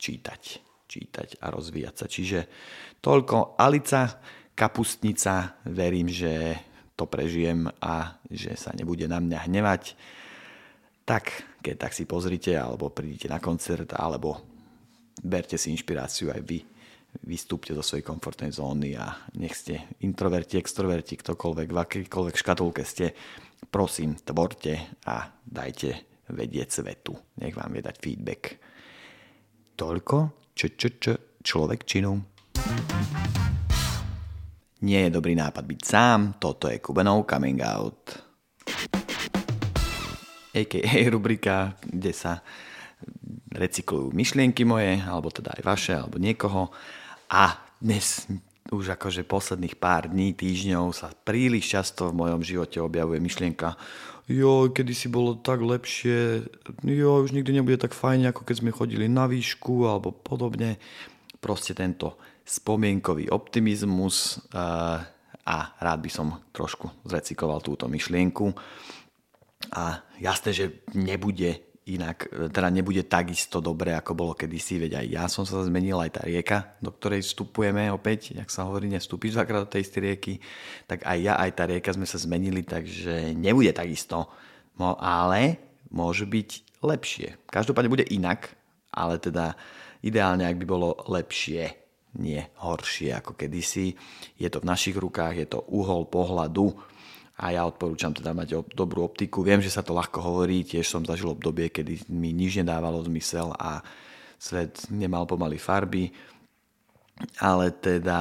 čítať, čítať a rozvíjať sa. Čiže toľko Alica Kapusnica, verím, že to prežijem a že sa nebude na mňa hnevať. Tak, keď tak si pozrite, alebo prídite na koncert, alebo berte si inšpiráciu aj vy. Vystúpte zo svojej komfortnej zóny a nech ste introverti, extroverti, ktokoľvek, v akýkoľvek škatulke ste, prosím, tvorte a dajte vedieť svetu. Nech vám vie dať feedback. Toľko č, č, č, človek činom. Nie je dobrý nápad byť sám, toto je Kubanov coming out. á ká á rubrika, kde sa recyklujú myšlienky moje, alebo teda aj vaše, alebo niekoho. A dnes už akože posledných pár dní, týždňov sa príliš často v mojom živote objavuje myšlienka: joj, kedysi bolo tak lepšie, joj, už nikdy nebude tak fajne, ako keď sme chodili na výšku alebo podobne. Proste tento spomienkový optimizmus uh, a rád by som trošku zrecykloval túto myšlienku. A jasné, že nebude inak, teda nebude takisto dobre, ako bolo kedysi, veď aj ja som sa zmenil, aj tá rieka, do ktorej vstupujeme opäť, jak sa hovorí, nevstúpiš dvakrát do tej istej rieky, tak aj ja, aj tá rieka sme sa zmenili, takže nebude takisto, no, ale môže byť lepšie. Každopádne bude inak, ale teda ideálne, ak by bolo lepšie, nie horšie ako kedysi. Je to v našich rukách, je to uhol pohľadu, a ja odporúčam teda mať ob- dobrú optiku. Viem, že sa to ľahko hovorí, tiež som zažil obdobie, kedy mi nič nedávalo zmysel a svet nemal pomaly farby. Ale teda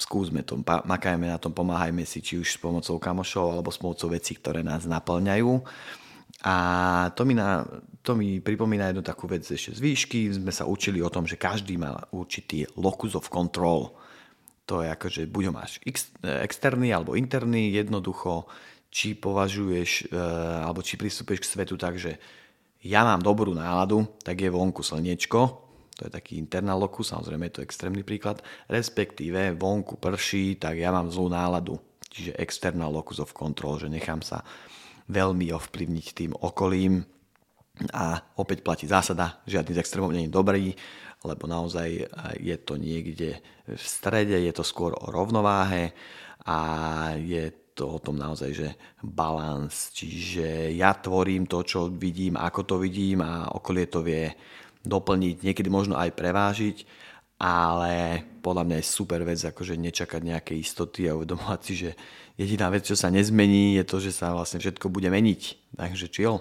skúsme to, pa- makajme na tom, pomáhajme si, či už s pomocou kamošov alebo s pomocou vecí, ktoré nás naplňajú. A to mi, na, to mi pripomína jednu takú vec ešte z výšky. Sme sa učili o tom, že každý má určitý locus of control. To je akože, buď ho máš ex, externý alebo interný, jednoducho, či považuješ, e, alebo či pristúpeš k svetu tak, že ja mám dobrú náladu, tak je vonku slniečko, to je taký interná lokus, samozrejme je to extrémny príklad, respektíve vonku prší, tak ja mám zlú náladu, čiže externá locus of control, že nechám sa veľmi ovplyvniť tým okolím a opäť platí zásada, žiadny z extrémov nie je dobrý, lebo naozaj je to niekde v strede, je to skôr o rovnováhe a je to o tom naozaj, že balans. Čiže ja tvorím to, čo vidím, ako to vidím a okolie to vie doplniť, niekedy možno aj prevážiť, ale podľa mňa je super vec, akože nečakať nejaké istoty a uvedomovať si, že jediná vec, čo sa nezmení, je to, že sa vlastne všetko bude meniť. Takže chill.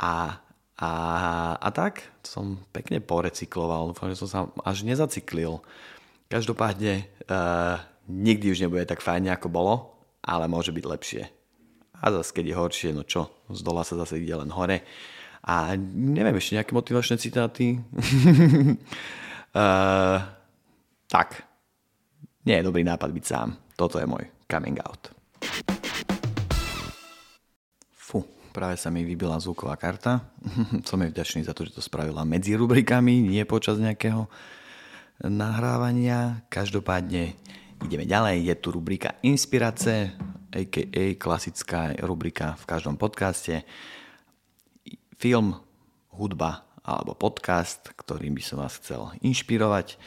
A A, a tak som pekne porecykloval, dúfam, že som sa až nezacyklil. Každopádne e, nikdy už nebude tak fajne, ako bolo, ale môže byť lepšie. A zase, keď je horšie, no čo, z dola sa zase ide len hore. A neviem, ešte nejaké motivačné citáty? e, tak, nie je dobrý nápad byť sám. Toto je môj coming out. Fú. Práve sa mi vybila zvuková karta. Som jej vďačný za to, že to spravila medzi rubrikami, nie počas nejakého nahrávania. Každopádne ideme ďalej. Je tu rubrika Inspirace, á ká á klasická rubrika v každom podcaste. Film, hudba alebo podcast, ktorým by som vás chcel inšpirovať.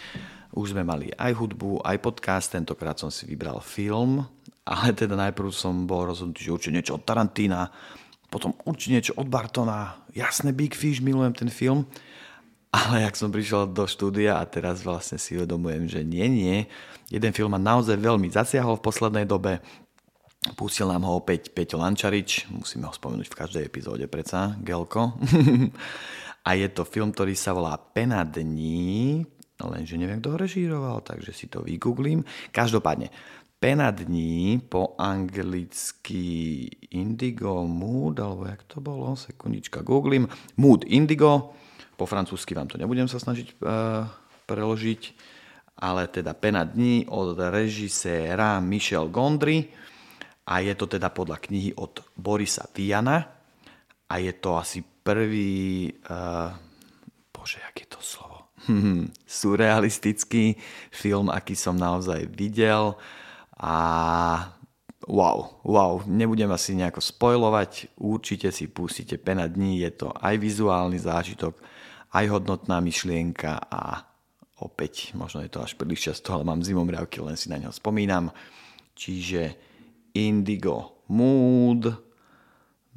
Už sme mali aj hudbu, aj podcast. Tentokrát som si vybral film, ale teda najprv som bol rozhodnutý, že určite niečo od Tarantína, potom určite niečo od Bartona, jasné, Big Fish, milujem ten film, Ale jak som prišiel do štúdia a teraz vlastne si uvedomujem, že nie, nie. Jeden film ma naozaj veľmi zasiahol v poslednej dobe. Pustil nám ho opäť Peter Lančarič. Musíme ho spomenúť v každej epizóde, preca, Gelko. A je to film, ktorý sa volá Pena dní, lenže neviem, kto ho režíroval, takže si to vygooglím. Každopádne, Pena dní po anglicky Indigo Mood, alebo jak to bolo, sekundička, googlím. Mood Indigo. Po francúzsky vám to nebudem sa snažiť e, preložiť, ale teda Pena dní od režiséra Michel Gondry a je to teda podľa knihy od Borisa Viana a je to asi prvý e, bože, aké to slovo hm, surrealistický film, aký som naozaj videl a wow, wow, nebudem asi nejako spoilovať, určite si pustite Pena dní, je to aj vizuálny zážitok, aj hodnotná myšlienka a opäť, možno je to až príliš často, ale mám zimom riavky, len si na neho spomínam. Čiže Indigo Mood,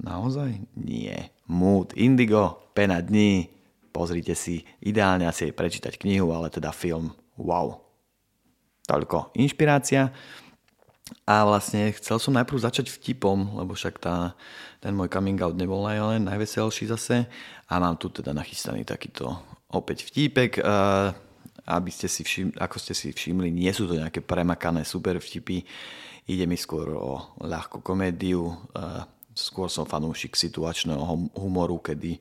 naozaj? Nie. Mood Indigo, Pena dní, pozrite si, ideálne asi aj prečítať knihu, ale teda film, wow. Toľko inšpirácia. A vlastne chcel som najprv začať vtipom, lebo však tá, ten môj coming out nebol len najveselší zase. A mám tu teda nachystaný takýto opäť vtípek. Uh, aby ste si všimli, ako ste si všimli, nie sú to nejaké premakané super vtipy. Ide mi skôr o ľahkú komédiu. Uh, skôr som fanúšik situačného humoru, kedy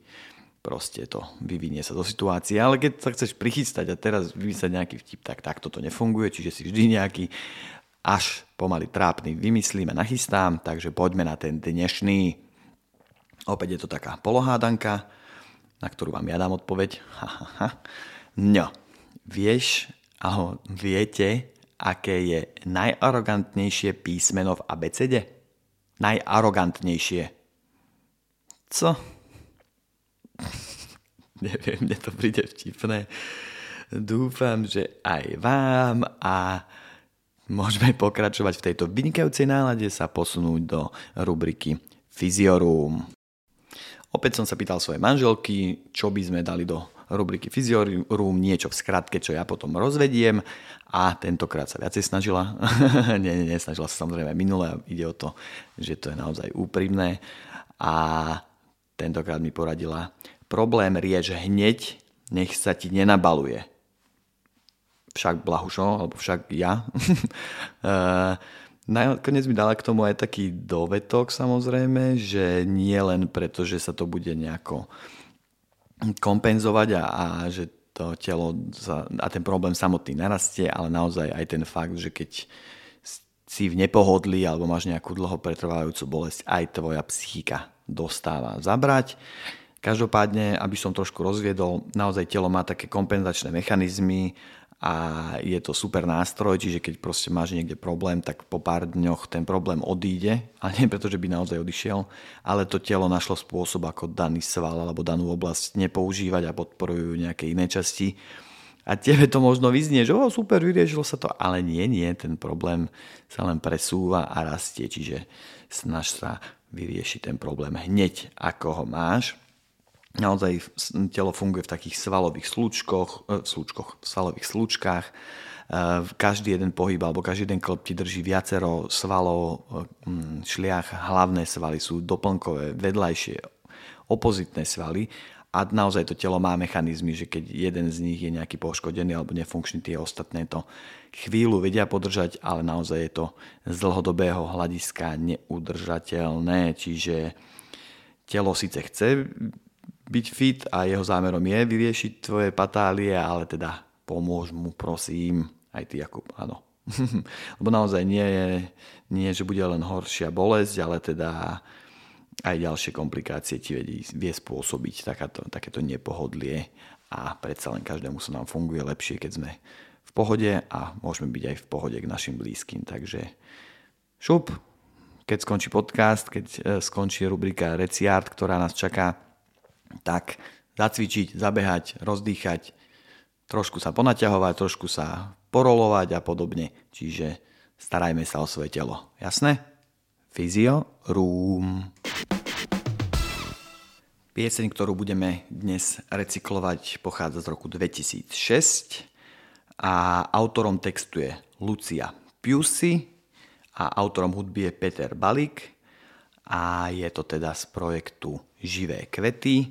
proste to vyvinie sa do situácie. Ale keď sa chceš prichystať a teraz vymyslieť nejaký vtip, tak takto to nefunguje. Čiže si vždy nejaký až pomaly trápny vymyslím a nachystám, takže poďme na ten dnešný. Opäť je to taká polohádanka, na ktorú vám ja dám odpoveď. No, vieš, alebo viete, aké je najarogantnejšie písmeno v abecede? Najarogantnejšie. Co? Neviem, mne to príde vtipné. Dúfam, že aj vám a môžeme pokračovať v tejto vynikajúcej nálade sa posunúť do rubriky Fyziorum. Opäť som sa pýtal svojej manželky, čo by sme dali do rubriky Fyziorum, niečo v skratke, čo ja potom rozvediem a tentokrát sa viacej snažila. nie, nie, snažila sa samozrejme minule, ide o to, že to je naozaj úprimné a tentokrát mi poradila problém rieš hneď, nech sa ti nenabaluje. Však Blahušo, alebo však ja. uh, nakoniec mi dala k tomu aj taký dovetok samozrejme, že nie len preto, že sa to bude nejako kompenzovať a, a že to telo za, a ten problém samotný narastie, ale naozaj aj ten fakt, že keď si v nepohodlí alebo máš nejakú dlho pretrvávajúcu bolesť, aj tvoja psychika dostáva zabrať. Každopádne, aby som trošku rozviedol, naozaj telo má také kompenzačné mechanizmy, a je to super nástroj, čiže keď proste máš niekde problém, tak po pár dňoch ten problém odíde, ale nie preto, že by naozaj odišiel, ale to telo našlo spôsob, ako daný sval alebo danú oblasť nepoužívať a podporujú nejaké iné časti. A tebe to možno vyznie, že oh, super, vyriešilo sa to, ale nie, nie, ten problém sa len presúva a rastie, čiže snaž sa vyriešiť ten problém hneď, ako ho máš. Naozaj telo funguje v takých svalových slučkoch, v slučkoch, v svalových slučkách. Každý jeden pohyb alebo každý jeden klb ti drží viacero svalov, šliach, hlavné svaly sú doplnkové, vedľajšie, opozitné svaly a naozaj to telo má mechanizmy, že keď jeden z nich je nejaký poškodený alebo nefunkčný, tie ostatné to chvíľu vedia podržať, ale naozaj je to z dlhodobého hľadiska neudržateľné, čiže telo síce chce byť fit a jeho zámerom je vyriešiť tvoje patálie, ale teda pomôž mu, prosím, aj ty, Jakub, áno. Lebo naozaj nie je, nie, že bude len horšia bolesť, ale teda aj ďalšie komplikácie ti vie, vie spôsobiť takáto, takéto nepohodlie a predsa len každému sa nám funguje lepšie, keď sme v pohode a môžeme byť aj v pohode k našim blízkym, takže šup, keď skončí podcast, keď skončí rubrika Reciart, ktorá nás čaká, tak zacvičiť, zabehať, rozdýchať, trošku sa ponaťahovať, trošku sa porolovať a podobne. Čiže starajme sa o svoje telo. Jasné? Fyziorum. Pieseň, ktorú budeme dnes recyklovať, pochádza z roku dvetisícšesť a autorom textu je Lucia Piusi a autorom hudby je Peter Balik a je to teda z projektu Živé kvety. E,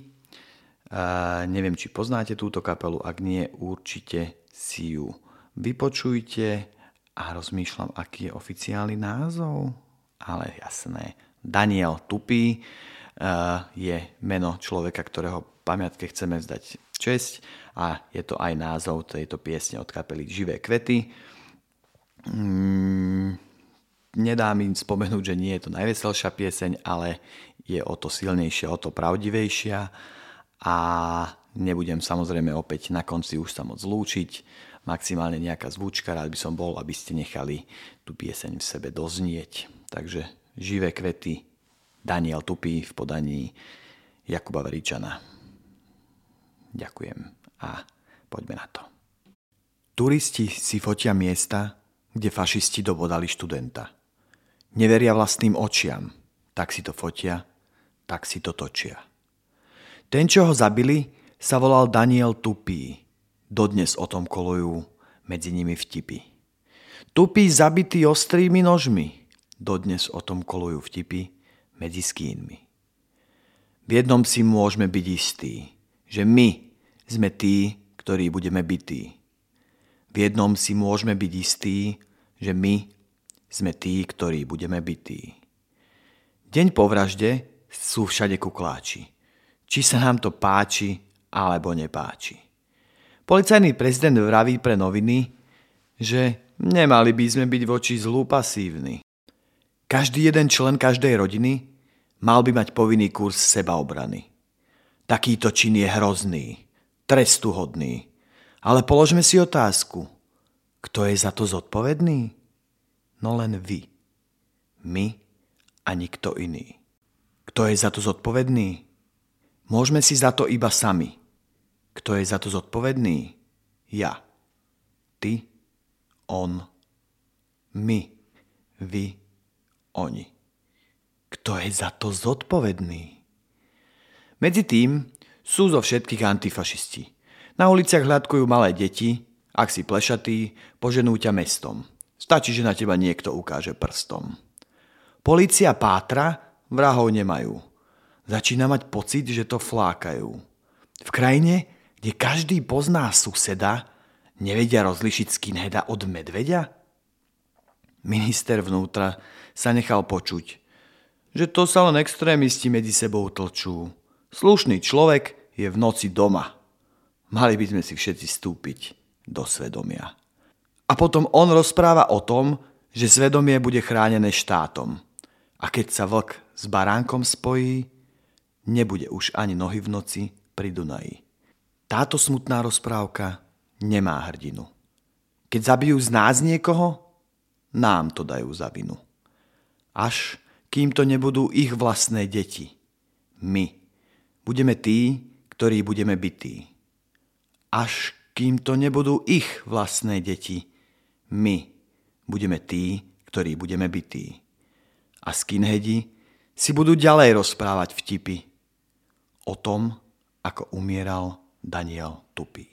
neviem, či poznáte túto kapelu, ak nie, určite si ju vypočujte a rozmýšľam, aký je oficiálny názov, ale jasné, Daniel Tupý je meno človeka, ktorého pamiatke chceme vzdať česť a je to aj názov tejto piesne od kapely Živé kvety. Mm, nedá mi spomenúť, že nie je to najveselšia pieseň, ale je o to silnejšia, o to pravdivejšia a nebudem samozrejme opäť na konci už sa moc zlúčiť, maximálne nejaká zvučka, rád by som bol, aby ste nechali tú pieseň v sebe doznieť. Takže Živé kvety, Daniel Tupý v podaní Jakuba Veričana. Ďakujem a poďme na to. Turisti si fotia miesta, kde fašisti dobodali študenta. Neveria vlastným očiam, tak si to fotia, tak si to točia. Ten, čo ho zabili, sa volal Daniel Tupý. Dodnes o tom kolujú medzi nimi vtipy. Tupý zabitý ostrými nožmi. Dodnes o tom kolujú vtipy medzi skínmi. V jednom si môžeme byť istí, že my sme tí, ktorí budeme bití. V jednom si môžeme byť istí, že my sme tí, ktorí budeme bití. Deň po vražde sú všade kukláči. Či sa nám to páči, alebo nepáči. Policajný prezident vraví pre noviny, že nemali by sme byť voči zlu pasívni. Každý jeden člen každej rodiny mal by mať povinný kurz sebaobrany. Takýto čin je hrozný, trestuhodný. Ale položme si otázku, kto je za to zodpovedný? No len vy, my a nikto iný. Kto je za to zodpovedný? Môžeme si za to iba sami. Kto je za to zodpovedný? Ja, ty, on, my, vy, oni. Kto je za to zodpovedný? Medzi tým sú zo všetkých antifašisti. Na uliciach hľadkujú malé deti, ak si plešatý, poženú ťa mestom. Stačí, že na teba niekto ukáže prstom. Polícia pátra, vrahov nemajú. Začína mať pocit, že to flákajú. V krajine, kde každý pozná suseda, nevedia rozlišiť skinheada od medveďa? Minister vnútra sa nechal počuť, že to sa len extrémisti medzi sebou tlčú. Slušný človek je v noci doma. Mali by sme si všetci stúpiť do svedomia. A potom on rozpráva o tom, že svedomie bude chránené štátom. A keď sa vlk s baránkom spojí, nebude už ani nohy v noci pri Dunaji. Táto smutná rozprávka nemá hrdinu. Keď zabijú z nás niekoho, nám to dajú za vinu. Až kým to nebudú ich vlastné deti. My budeme tí, ktorí budeme bití. Až kým to nebudú ich vlastné deti. My budeme tí, ktorí budeme bití. A skinheadi si budú ďalej rozprávať vtipy o tom, ako umieral Daniel Tupý.